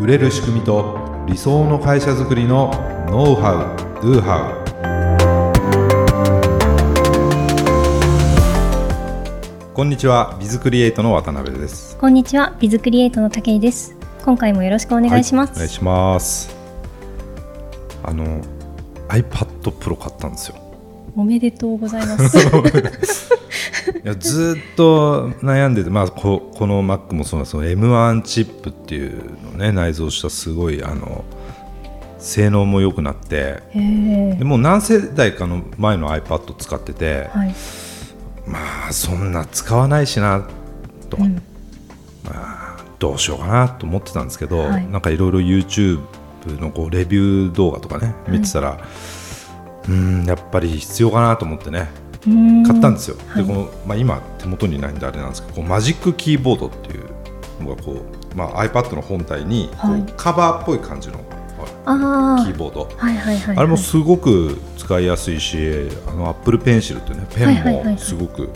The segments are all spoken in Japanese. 売れる仕組みと理想の会社づくりのノウハウ・ドゥハウ。こんにちは、BizCreateの渡辺です。こんにちは、BizCreateの武井です。今回もよろしくお願いします。はい、お願いします。iPad Pro 買ったんですよ。おめでとうございますいやずっと悩んでて、この Mac もそうなんですけど、 M1 チップっていうのを、ね、内蔵したすごい性能も良くなって、でもう何世代かの前の iPad 使ってて、はい、そんな使わないしなと、どうしようかなと思ってたんですけど、はい、なんかいろいろ YouTube のこうレビュー動画とかね見てたら、やっぱり必要かなと思ってね買ったんですよ。でこの、今手元にないんであれなんですけど、こうマジックキーボードっていうのがこう、iPad の本体にこう、カバーっぽい感じのキーボード、あれもすごく使いやすいし、Apple Pencil っていう、ね、ペンもすごく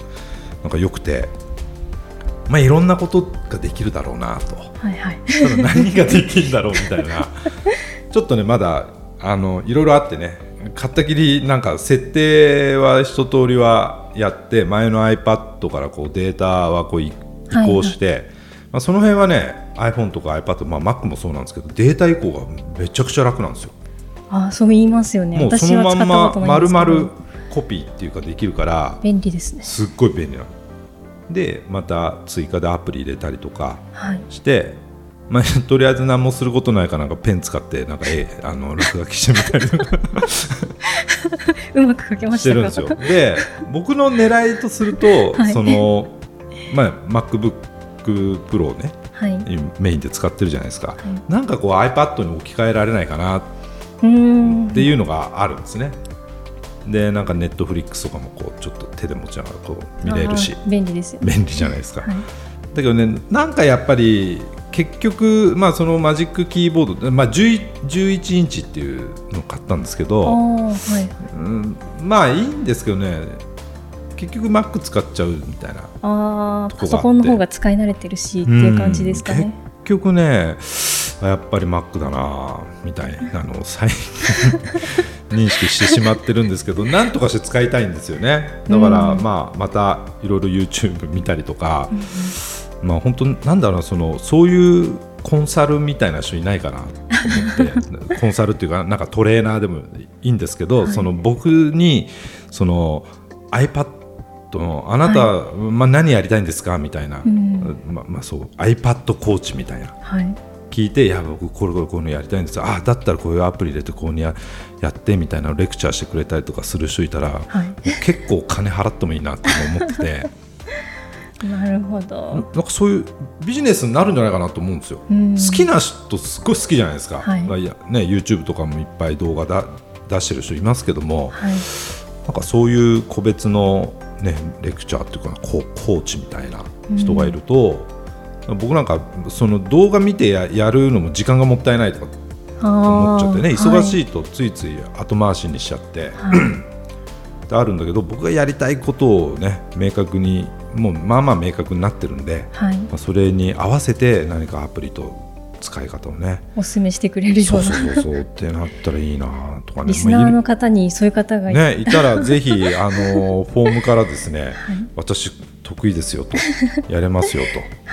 なんか良くて、いろんなことができるだろうなと、ただ何ができるんだろうみたいなちょっとねまだいろいろあってね、買ったきりなんか設定は一通りはやって、前の iPad からこうデータはこう移行して、その辺はね iPhone とか iPad、Mac もそうなんですけど、データ移行がめちゃくちゃ楽なんですよ。そう言いますよね。もうそのまんま丸々コピーっていうかできるから便利ですね。すっごい便利なで、また追加でアプリ入れたりとかして、とりあえず何もすることないからなんかペン使ってなんか落書きしてみたりとかうまく書けましたかしてるんですよ。で僕の狙いとすると、その、MacBook Pro を、ね、メインで使ってるじゃないですか、なんかこう iPad に置き換えられないかなっていうのがあるんですね。でなんか Netflix とかもこうちょっと手で持ちながらこう見れるし便利ですよ、便利じゃないですか、だけどね、なんかやっぱり結局、そのマジックキーボード、11インチっていうのを買ったんですけど、いいんですけどね、結局 Mac 使っちゃうみたいな。パソコンの方が使い慣れてるしっていう感じですかね。結局ねやっぱり Mac だなみたいなのを再認識してしまってるんですけどなんとかして使いたいんですよね。だから、またいろいろ YouTube 見たりとか、本当なんだろうな、そういうコンサルみたいな人いないかなと思ってコンサルっていうか、なんかトレーナーでもいいんですけど、僕にiPad のあなた、何やりたいんですかみたいな、iPad コーチみたいな、聞いて、いや僕こういうのやりたいんですよ、だったらこういうアプリ入れてこういうのやってみたいなレクチャーしてくれたりとかする人いたら、結構金払ってもいいなって思っててなるほど。なんかそういうビジネスになるんじゃないかなと思うんですよ。好きな人すごい好きじゃないですか、YouTube とかもいっぱい動画出してる人いますけども、なんかそういう個別の、レクチャーっていうかコーチみたいな人がいると、僕なんかその動画見てやるのも時間がもったいないとか思っちゃってね、忙しいとついつい後回しにしちゃって、あるんだけど、僕がやりたいことをね明確にもう明確になってるんで、それに合わせて何かアプリと使い方をねお勧めしてくれるような、そうってなったらいいなとかね。リスナーの方にそういう方がいたらぜひフォームからですね、私得意ですよとやれますよと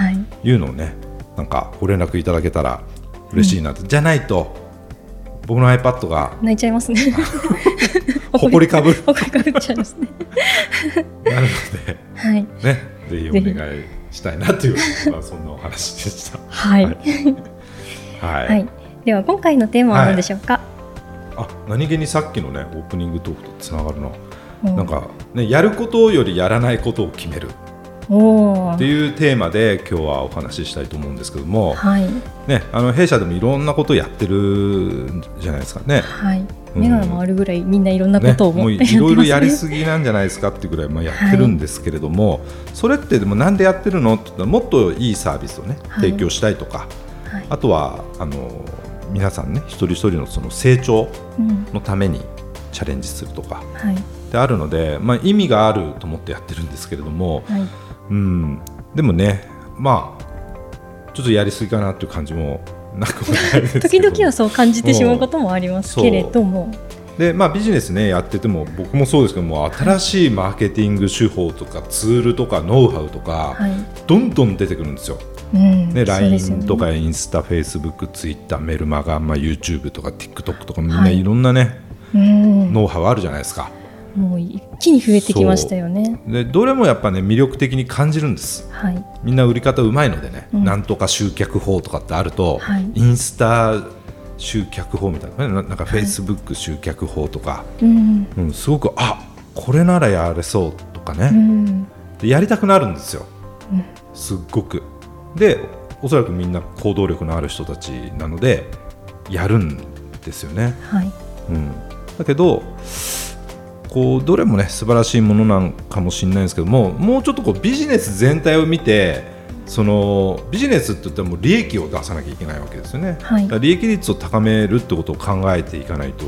いうのをね、なんかご連絡いただけたら嬉しいなと、じゃないと僕の iPad が泣いちゃいますねほこりかぶるっちゃいますねなるので、ぜひお願いしたいなというそんなお話でしたでは今回のテーマは何でしょうか。何気にさっきのねオープニングトークとつながるの、なんかね、やることよりやらないことを決めるっていうテーマで今日はお話ししたいと思うんですけども、弊社でもいろんなことをやってるじゃないですかね、目が回るぐらいみんないろんなことを思ってやってますね。もういろいろやりすぎなんじゃないですかっていうぐらいやってるんですけれども、それってでもなんでやってるのって言ったら、もっといいサービスをね提供したいとか、あとは皆さんね一人一人のその成長のためにチャレンジするとかってあるので、意味があると思ってやってるんですけれども、でもね、ちょっとやりすぎかなという感じもなくもないですけど時々はそう感じてしまうこともありますけれども、で、まあ、ビジネス、ね、やってても僕もそうですけども、新しいマーケティング手法とかツールとかノウハウとか、はい、どんどん出てくるんですよ、うんね、LINE とかインスタ、Facebook、Twitter、メルマガ、まあ、YouTube とか TikTok とかみんないろんな、ねはい、ノウハウあるじゃないですか。もう一気に増えてきましたよね。でどれもやっぱね魅力的に感じるんです、はい、みんな売り方うまいのでね、うん、なんとか集客法とかってあると、はい、インスタ集客法みたいな、なんかフェイスブック集客法とか、はいうんうん、すごくあこれならやれそうとかね、うん、でやりたくなるんですよ、うん、すっごく。でおそらくみんな行動力のある人たちなのでやるんですよね、はいうん、だけどこうどれもね素晴らしいものなのかもしれないんですけども、もうちょっとこうビジネス全体を見て、そのビジネスって言ったらもう利益を出さなきゃいけないわけですよね、はい、だから利益率を高めるってことを考えていかないと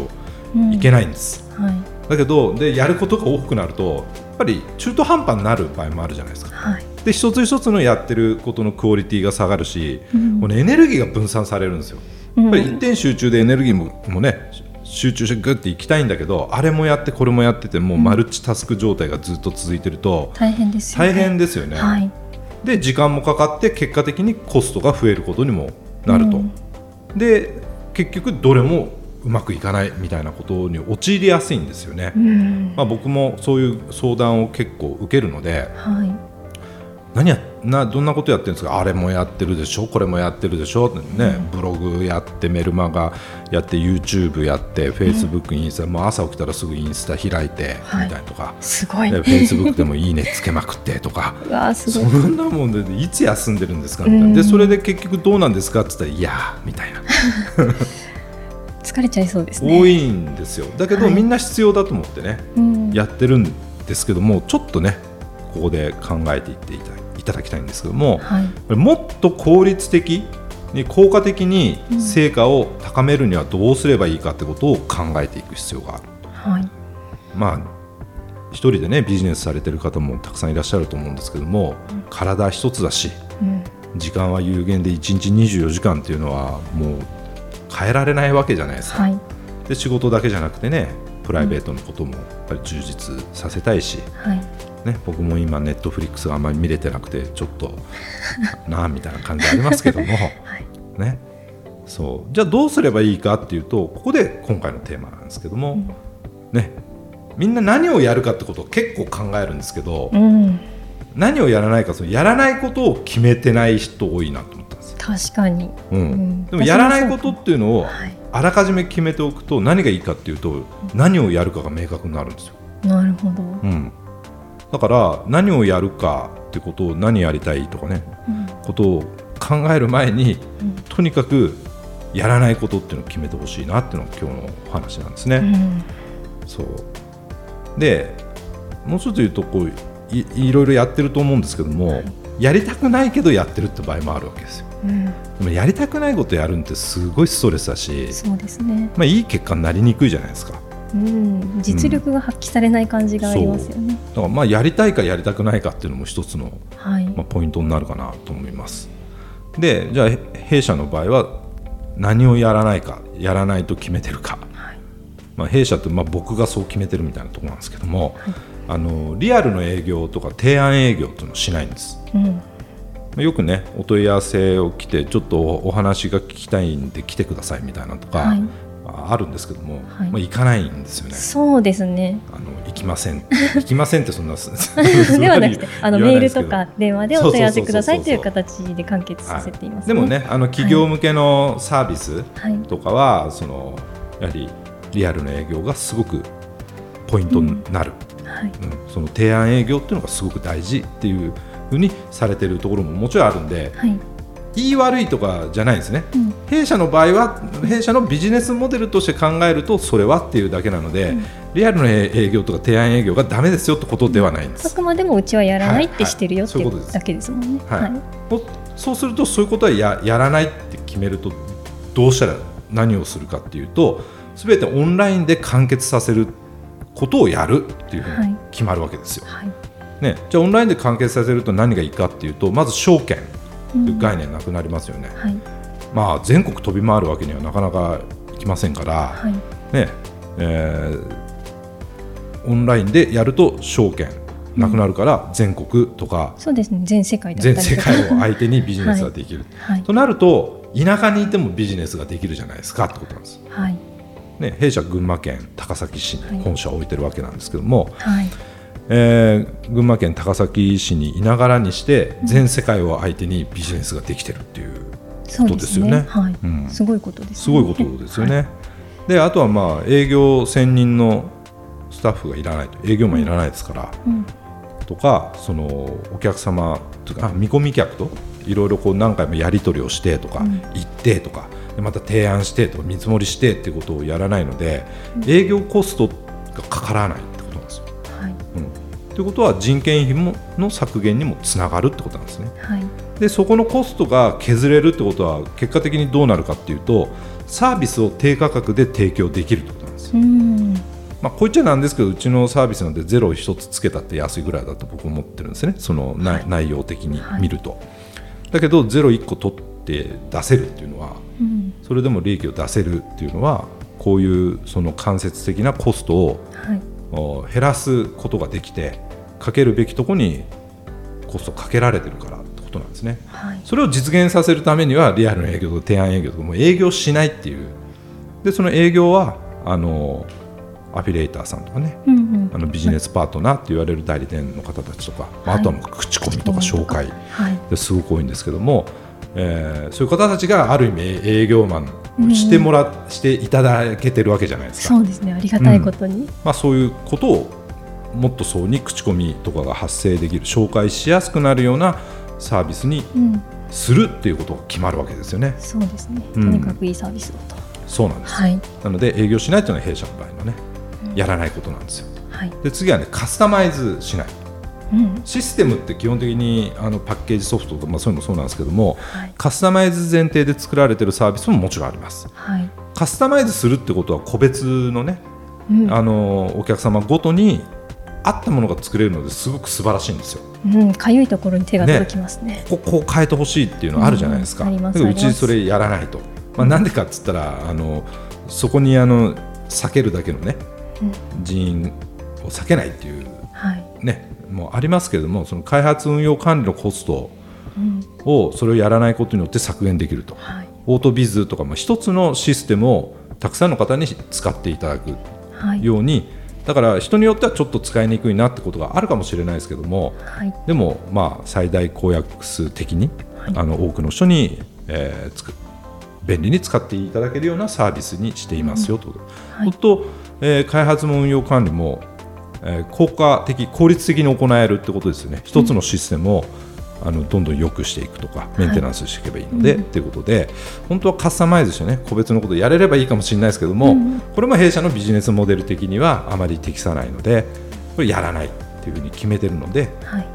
いけないんです、うんはい、だけどでやることが多くなるとやっぱり中途半端になる場合もあるじゃないですか、はい、で一つ一つのやってることのクオリティが下がるし、うん、このエネルギーが分散されるんですよ。やっぱり一点集中でエネルギー もね集中してグッていきたいんだけど、あれもやってこれもやっててもうマルチタスク状態がずっと続いてると大変ですよね、 はい、で時間もかかって結果的にコストが増えることにもなると、うん、で結局どれもうまくいかないみたいなことに陥りやすいんですよね、うんまあ、僕もそういう相談を結構受けるので、はい、どんなことやってるんですか、あれもやってるでしょこれもやってるでしょ、ねうん、ブログやってメルマガやって YouTube やって Facebook、インスタ、もう朝起きたらすぐインスタ開いてみたいなとか、はい、すごいで Facebook でもいいねつけまくってとかうわすごい、そんなもんでいつ休んでるんですかみたいな、でそれで結局どうなんですかって言ったらいやーみたいな疲れちゃいそうですね、多いんですよ。だけど、はい、みんな必要だと思ってね、うん、やってるんですけども、ちょっとねここで考えていっていただきたいんですけども、はい、もっと効率的に効果的に成果を高めるにはどうすればいいかってことを考えていく必要がある、はい、まあ一人でねビジネスされてる方もたくさんいらっしゃると思うんですけども、うん、体一つだし、うん、時間は有限で1日24時間っていうのはもう変えられないわけじゃないですか、はい、で仕事だけじゃなくてねプライベートのこともやっぱり充実させたいし、はいね、僕も今ネットフリックスがあんまり見れてなくてちょっとなみたいな感じありますけども、はいね、そうじゃあどうすればいいかっていうと、ここで今回のテーマなんですけども、うんね、みんな何をやるかってことを結構考えるんですけど、うん、何をやらないか、そのやらないことを決めてない人多いなと思ったんですよ。確かに、うんうん、でもやらないことっていうのをあらかじめ決めておくと何がいいかっていうと、何をやるかが明確になるんですよ。なるほど、うんだから何をやるかってことを、何やりたいとかね、うん、ことを考える前に、うん、とにかくやらないことっていうのを決めてほしいなっていうのが今日のお話なんですね、うん、そうでもうちょっと言うとこう いろいろやってると思うんですけども、はい、やりたくないけどやってるって場合もあるわけですよ、うん、でもやりたくないことやるってすごいストレスだし、そうですね、まあ、いい結果になりにくいじゃないですか、うん、実力が発揮されない感じがありますよね、うん、だからまあやりたいかやりたくないかっていうのも一つの、はいまあ、ポイントになるかなと思います。でじゃあ弊社の場合は何をやらないか、やらないと決めてるか、はいまあ、弊社ってまあ僕がそう決めてるみたいなところなんですけども、はい、リアルの営業とか提案営業っていうのをしないんです、うんよくねお問い合わせを来てちょっとお話が聞きたいんで来てくださいみたいなとか、はいあるんですけども、はいまあ、行かないんですよね。そうですね、行きません行きませんってそんなではなくてメールとか電話でお問い合わせくださいという形で完結させています、ねはい、でもね企業向けのサービスとかは、はい、そのやはりリアルの営業がすごくポイントになる、うんはいうん、その提案営業っていうのがすごく大事っていうふうにされているところももちろんあるんで、はい言い悪いとかじゃないんですね、うん、弊社の場合は弊社のビジネスモデルとして考えるとそれはっていうだけなので、うん、リアルの営業とか提案営業がダメですよってことではないんです。あくまでもうちはやらないってしてるよっていうだけですもんね、はいはい、そうするとそういうことは やらないって決めるとどうしたら何をするかっていうと、すべてオンラインで完結させることをやるっていうふうに決まるわけですよ、はいはいね、じゃあオンラインで完結させると何がいいかっていうと、まず証券という概念なくなりますよね、うんはい、まあ、全国飛び回るわけにはなかなかいきませんから、はいねオンラインでやると証券なくなるから全国とか、うんそうですね、全世界だったりとか全世界を相手にビジネスができる、はいはい、となると田舎にいてもビジネスができるじゃないですかってことなんです、はいね、弊社群馬県高崎市に本社を置いてるわけなんですけども、はい群馬県高崎市にいながらにして全世界を相手にビジネスができてるっていうことですよね。すごいことですよね、はい、であとはまあ営業専任のスタッフがいらないと営業マンいらないですから、うん、とかそのお客様とか見込み客といろいろこう何回もやり取りをしてとか、うん、行ってとかでまた提案してとか見積もりしてっていうことをやらないので、うん、営業コストがかからないってことなんですよ、はいうん、ということは人件費もの削減にもつながるってことなんですね、はい、でそこのコストが削れるってことは結果的にどうなるかっていうとサービスを低価格で提供できるってことなんですよ。まあ、こう言っちゃなんですけどうちのサービスなんてゼロを一つつけたって安いぐらいだと僕思ってるんですねその、はい、内容的に見ると、はい、だけどゼロ1個取って出せるっていうのは、うん、それでも利益を出せるっていうのはこういうその間接的なコストを、はい、減らすことができてかけるべきとこにコストかけられてるからってことなんですね、はい、それを実現させるためにはリアルの営業と提案営業とかもう営業しないっていうでその営業はアフィリエイターさんとかね、うんうん、ビジネスパートナーって言われる代理店の方たちとか、はい、あとは口コミとか紹介ですごく多いんですけども、はいそういう方たちがある意味営業マンをしていただけてるわけじゃないですか。そうですねありがたいことに、うんまあ、そういうことをもっとそうに口コミとかが発生できる紹介しやすくなるようなサービスにするっていうことが決まるわけですよね、うん、そうですねとにかくいいサービスだと、うん、そうなんです、はい、なので営業しないというのは弊社の場合のねやらないことなんですよ、はい、で次は、ね、カスタマイズしない、うん、システムって基本的にパッケージソフトとか、まあ、そういうのもそうなんですけども、はい、カスタマイズ前提で作られているサービスももちろんあります、はい、カスタマイズするってことは個別のね、うん、お客様ごとに合ったものが作れるのですごく素晴らしいんですよ、うん、かゆいところに手が届きます ねこう変えてほしいっていうのあるじゃないですか、うん、だからうちそれやらないと、まあ、なんでかって言ったらそこに避けるだけのね人員を避けないっていう、はい、ねもうありますけれどもその開発運用管理のコストをそれをやらないことによって削減できると、はい、オートビズとかも一つのシステムをたくさんの方に使っていただくように、はい、だから人によってはちょっと使いにくいなってことがあるかもしれないですけども、はい、でもまあ最大公約数的に、はい、多くの人に、便利に使っていただけるようなサービスにしていますよと、はい、と開発も運用管理も、効果的効率的に行えるってことですよね。一つのシステムを、うん、どんどん良くしていくとかメンテナンスしていけばいいので、はい、っていうことで本当はカスタマイズしてね個別のことをやれればいいかもしれないですけども、うん、これも弊社のビジネスモデル的にはあまり適さないのでこれやらないっていうふうに決めてるので、はい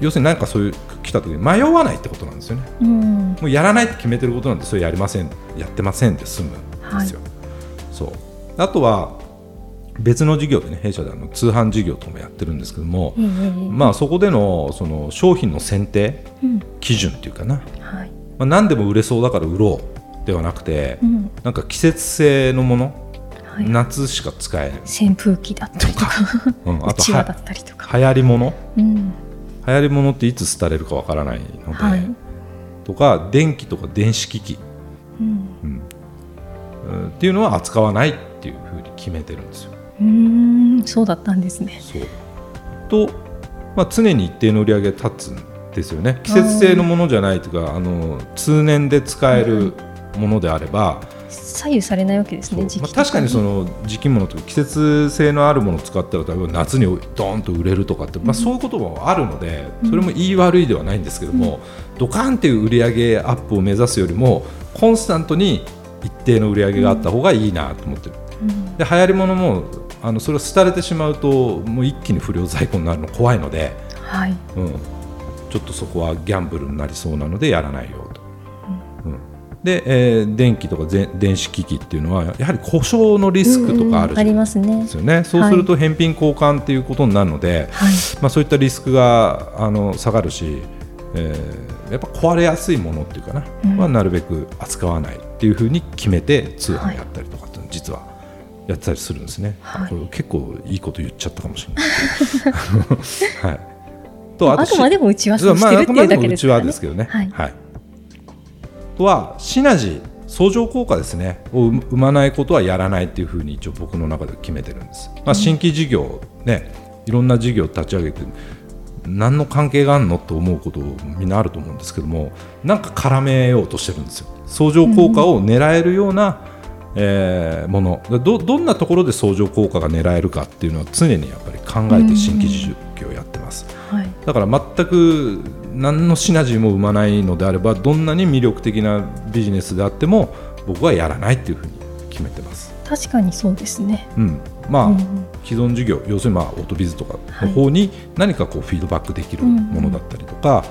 要するに何かそういう来た時に迷わないってことなんですよね、うん、もうやらないって決めてることなんでそれやりませんやってませんって済むんですよ、はい、そうあとは別の事業でね弊社で通販事業とかもやってるんですけども、まあ、そこでの、その商品の選定、うん、基準っていうかな、はいまあ、何でも売れそうだから売ろうではなくて、うん、なんか季節性のもの、はい、夏しか使える扇風機だったりとかうちわだったりとか流行りもの、うん、流行りものっていつ廃れるかわからないので、はい、とか電気とか電子機器、うんうん、っていうのは扱わないっていう風に決めてるんですよ。そうだったんですね。そうと、まあ、常に一定の売り上げが立つんですよね。季節性のものじゃないというか通年で使えるものであれば、うん、左右されないわけですね。時期、まあ、確かにその時期ものとか季節性のあるものを使ったら多分夏にドーンと売れるとかって、まあ、そういうこともあるので、うん、それも言い悪いではないんですけども、うん、ドカンという売り上げアップを目指すよりもコンスタントに一定の売り上げがあった方がいいなと思ってる、うん、で流行りものもそれを廃れてしまうともう一気に不良在庫になるの怖いので、はいうん、ちょっとそこはギャンブルになりそうなのでやらないよと、うんうん、で、電気とか電子機器っていうのはやはり故障のリスクとかあるんですよね、そうすると返品交換っていうことになるので、はいまあ、そういったリスクが下がるし、やっぱ壊れやすいものっていうかな、はなるべく扱わないっていうふうに決めて通販やったりとかって実はやってたりするんですね、はい、これ結構いいこと言っちゃったかもしれない、はい、と あくまでもうちはそうしてるっていうだけですからね、まあ、あくまでもうちはですけどね、はいはい、あとはシナジー相乗効果ですねを生まないことはやらないっていうふうに一応僕の中で決めてるんです、まあ、新規事業ね、いろんな事業を立ち上げて何の関係があるのと思うことみんなあると思うんですけども、なんか絡めようとしてるんですよ。相乗効果を狙えるような、もの どんなところで相乗効果が狙えるかっていうのは常にやっぱり考えて新規事業をやってます、はい、だから全く何のシナジーも生まないのであればどんなに魅力的なビジネスであっても僕はやらないっていうふうに決めてます。確かにそうですね、うんまあうん、既存事業要するにまあオートビズとかの方に何かこうフィードバックできるものだったりとか、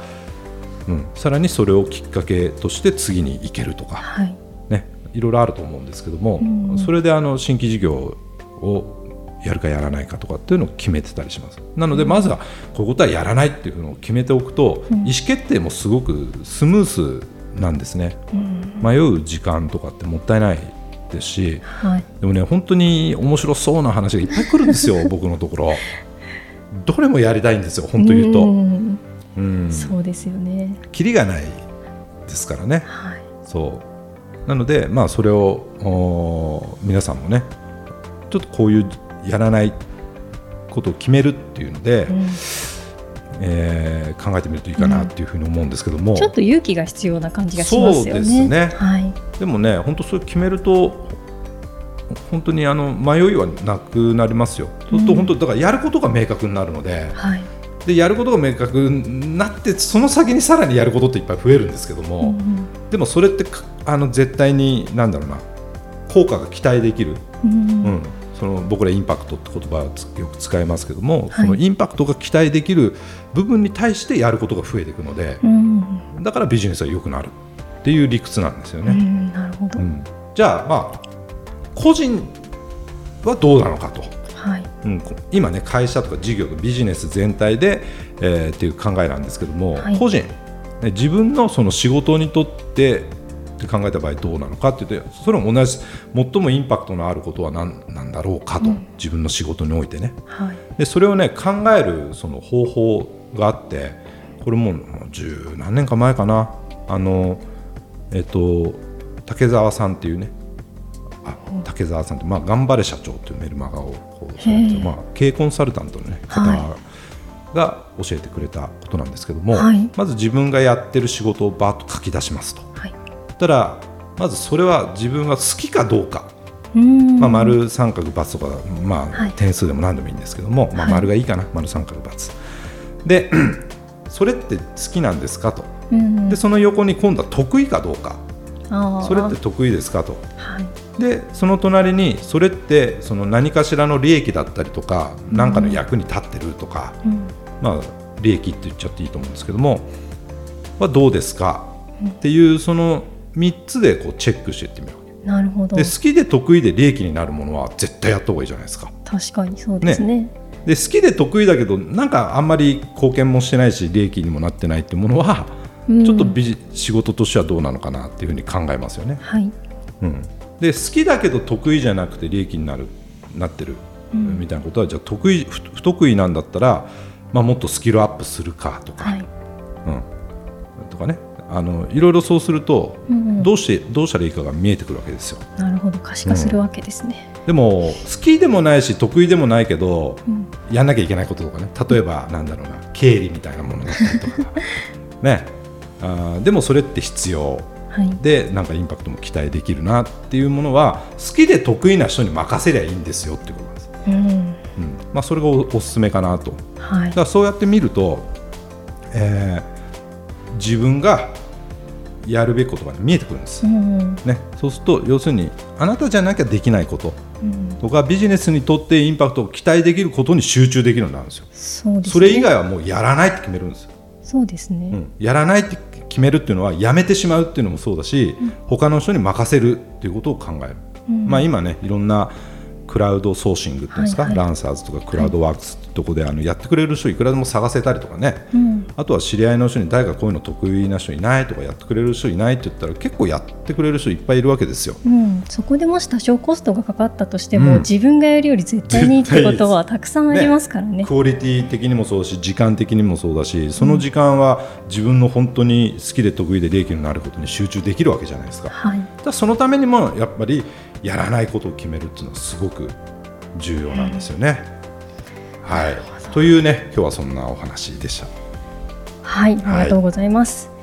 うんうんうん、さらにそれをきっかけとして次に行けるとか、はいね、いろいろあると思うんですけども、うんうん、それで新規事業をやるかやらないかとかっていうのを決めてたりします。なのでまずはこういうことはやらないっていうのを決めておくと、うん、意思決定もすごくスムースなんですね、うん、迷う時間とかってもったいないですし、はい、でもね本当に面白そうな話がいっぱい来るんですよ僕のところどれもやりたいんですよ本当に言うと、うんうん、そうですよね、キリがないですからね、はい、そうなので、まあ、それを皆さんもねちょっとこういうやらないことを決めるっていうので、うん考えてみるといいかなっていうふうに思うんですけども、うん、ちょっと勇気が必要な感じがしますよね。そうですね、はい、でもね本当それ決めると本当に迷いはなくなりますよ、うん、と本当だからやることが明確になるので、はい、でやることが明確になってその先にさらにやることっていっぱい増えるんですけども、うんうん、でもそれって絶対に何だろうな効果が期待できる、うんうん僕らインパクトって言葉をよく使いますけども、はい、そのインパクトが期待できる部分に対してやることが増えていくので、うん、だからビジネスは良くなるっていう理屈なんですよね、うん、なるほど、うん、じゃあ、まあ、個人はどうなのかと、はいうん、今ね会社とか事業とビジネス全体で、っていう考えなんですけども、はい、個人、ね、自分のその仕事にとってって考えた場合どうなのかって言ってそれも同じ最もインパクトのあることは何なんだろうかと、うん、自分の仕事においてね、はい、でそれをね考えるその方法があってこれもう十何年か前かな竹澤さんっていうね竹澤さんって、まあ、頑張れ社長っていうメルマガをこうされて、まあ、経営コンサルタントの、ね、方が教えてくれたことなんですけども、はい、まず自分がやってる仕事をバーッと書き出しますと、はいたらまずそれは自分が好きかどうかまあ、丸三角バツとか、まあ、点数でも何でもいいんですけども、はいまあ、丸がいいかな丸三角バツでそれって好きなんですかとでその横に今度は得意かどうかそれって得意ですかと、はい、でその隣にそれってその何かしらの利益だったりとか何かの役に立ってるとか、うんまあ、利益って言っちゃっていいと思うんですけどもはどうですかっていうその3つでこうチェックしていってみるわけ。なるほど。で好きで得意で利益になるものは絶対やった方がいいじゃないですか。確かにそうですね。で好きで得意だけどなんかあんまり貢献もしてないし利益にもなってないっていうものは、うん、ちょっと仕事としてはどうなのかなっていうふうに考えますよね、はいうん、で好きだけど得意じゃなくて利益になってるみたいなことは、うん、じゃあ不得意なんだったら、まあ、もっとスキルアップするかとか、はいうん、とかねいろいろそうすると、うんうん、どうしたらいいかが見えてくるわけですよ。なるほど可視化するわけですね、うん、でも好きでもないし得意でもないけど、うん、やんなきゃいけないこととかね例えばなんだろうな経理みたいなものだったりとか、ね、でもそれって必要、はい、でなんかインパクトも期待できるなっていうものは好きで得意な人に任せりゃいいんですよっていうことなんです、うんうんまあ、それが おすすめかなと、はい、だからそうやって見ると、自分がやるべきことが見えてくるんです、うんうんね、そうすると要するにあなたじゃなきゃできないこととか、うん、ビジネスにとってインパクトを期待できることに集中できるようになるんですよ。 そうですね、それ以外はもうやらないって決めるんですよ。そうですね、うん、やらないって決めるっていうのはやめてしまうっていうのもそうだし、うん、他の人に任せるっていうことを考える、うんまあ、今ねいろんなククラウドソーシングっていうんですか、はいはい、ランサーズとかクラウドワークスってとこでやってくれる人いくらでも探せたりとかね、うん、あとは知り合いの人に誰かこういうの得意な人いないとかやってくれる人いないって言ったら結構やってくれる人いっぱいいるわけですよ、うん、そこでもし多少コストがかかったとしても、うん、自分がやるより絶対にいいってことはたくさんありますから ね、クオリティ的にもそうだし時間的にもそうだし、その時間は自分の本当に好きで得意で利益になることに集中できるわけじゃないですか、はい、だそのためにもやっぱりやらないことを決めるっていうのはすごく重要なんですよね、はい、というね、今日はそんなお話でした。はい、ありがとうございます、はい、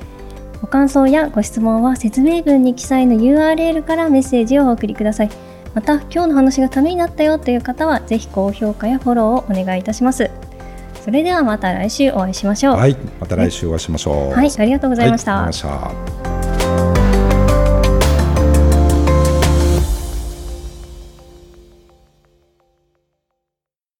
ご感想やご質問は説明文に記載の URL からメッセージをお送りください。また今日の話がためになったよという方はぜひ高評価やフォローをお願いいたします。それではまた来週お会いしましょう。はい、また来週お会いしましょう、ね、はい、ありがとうございました、はい、ありがとうございました。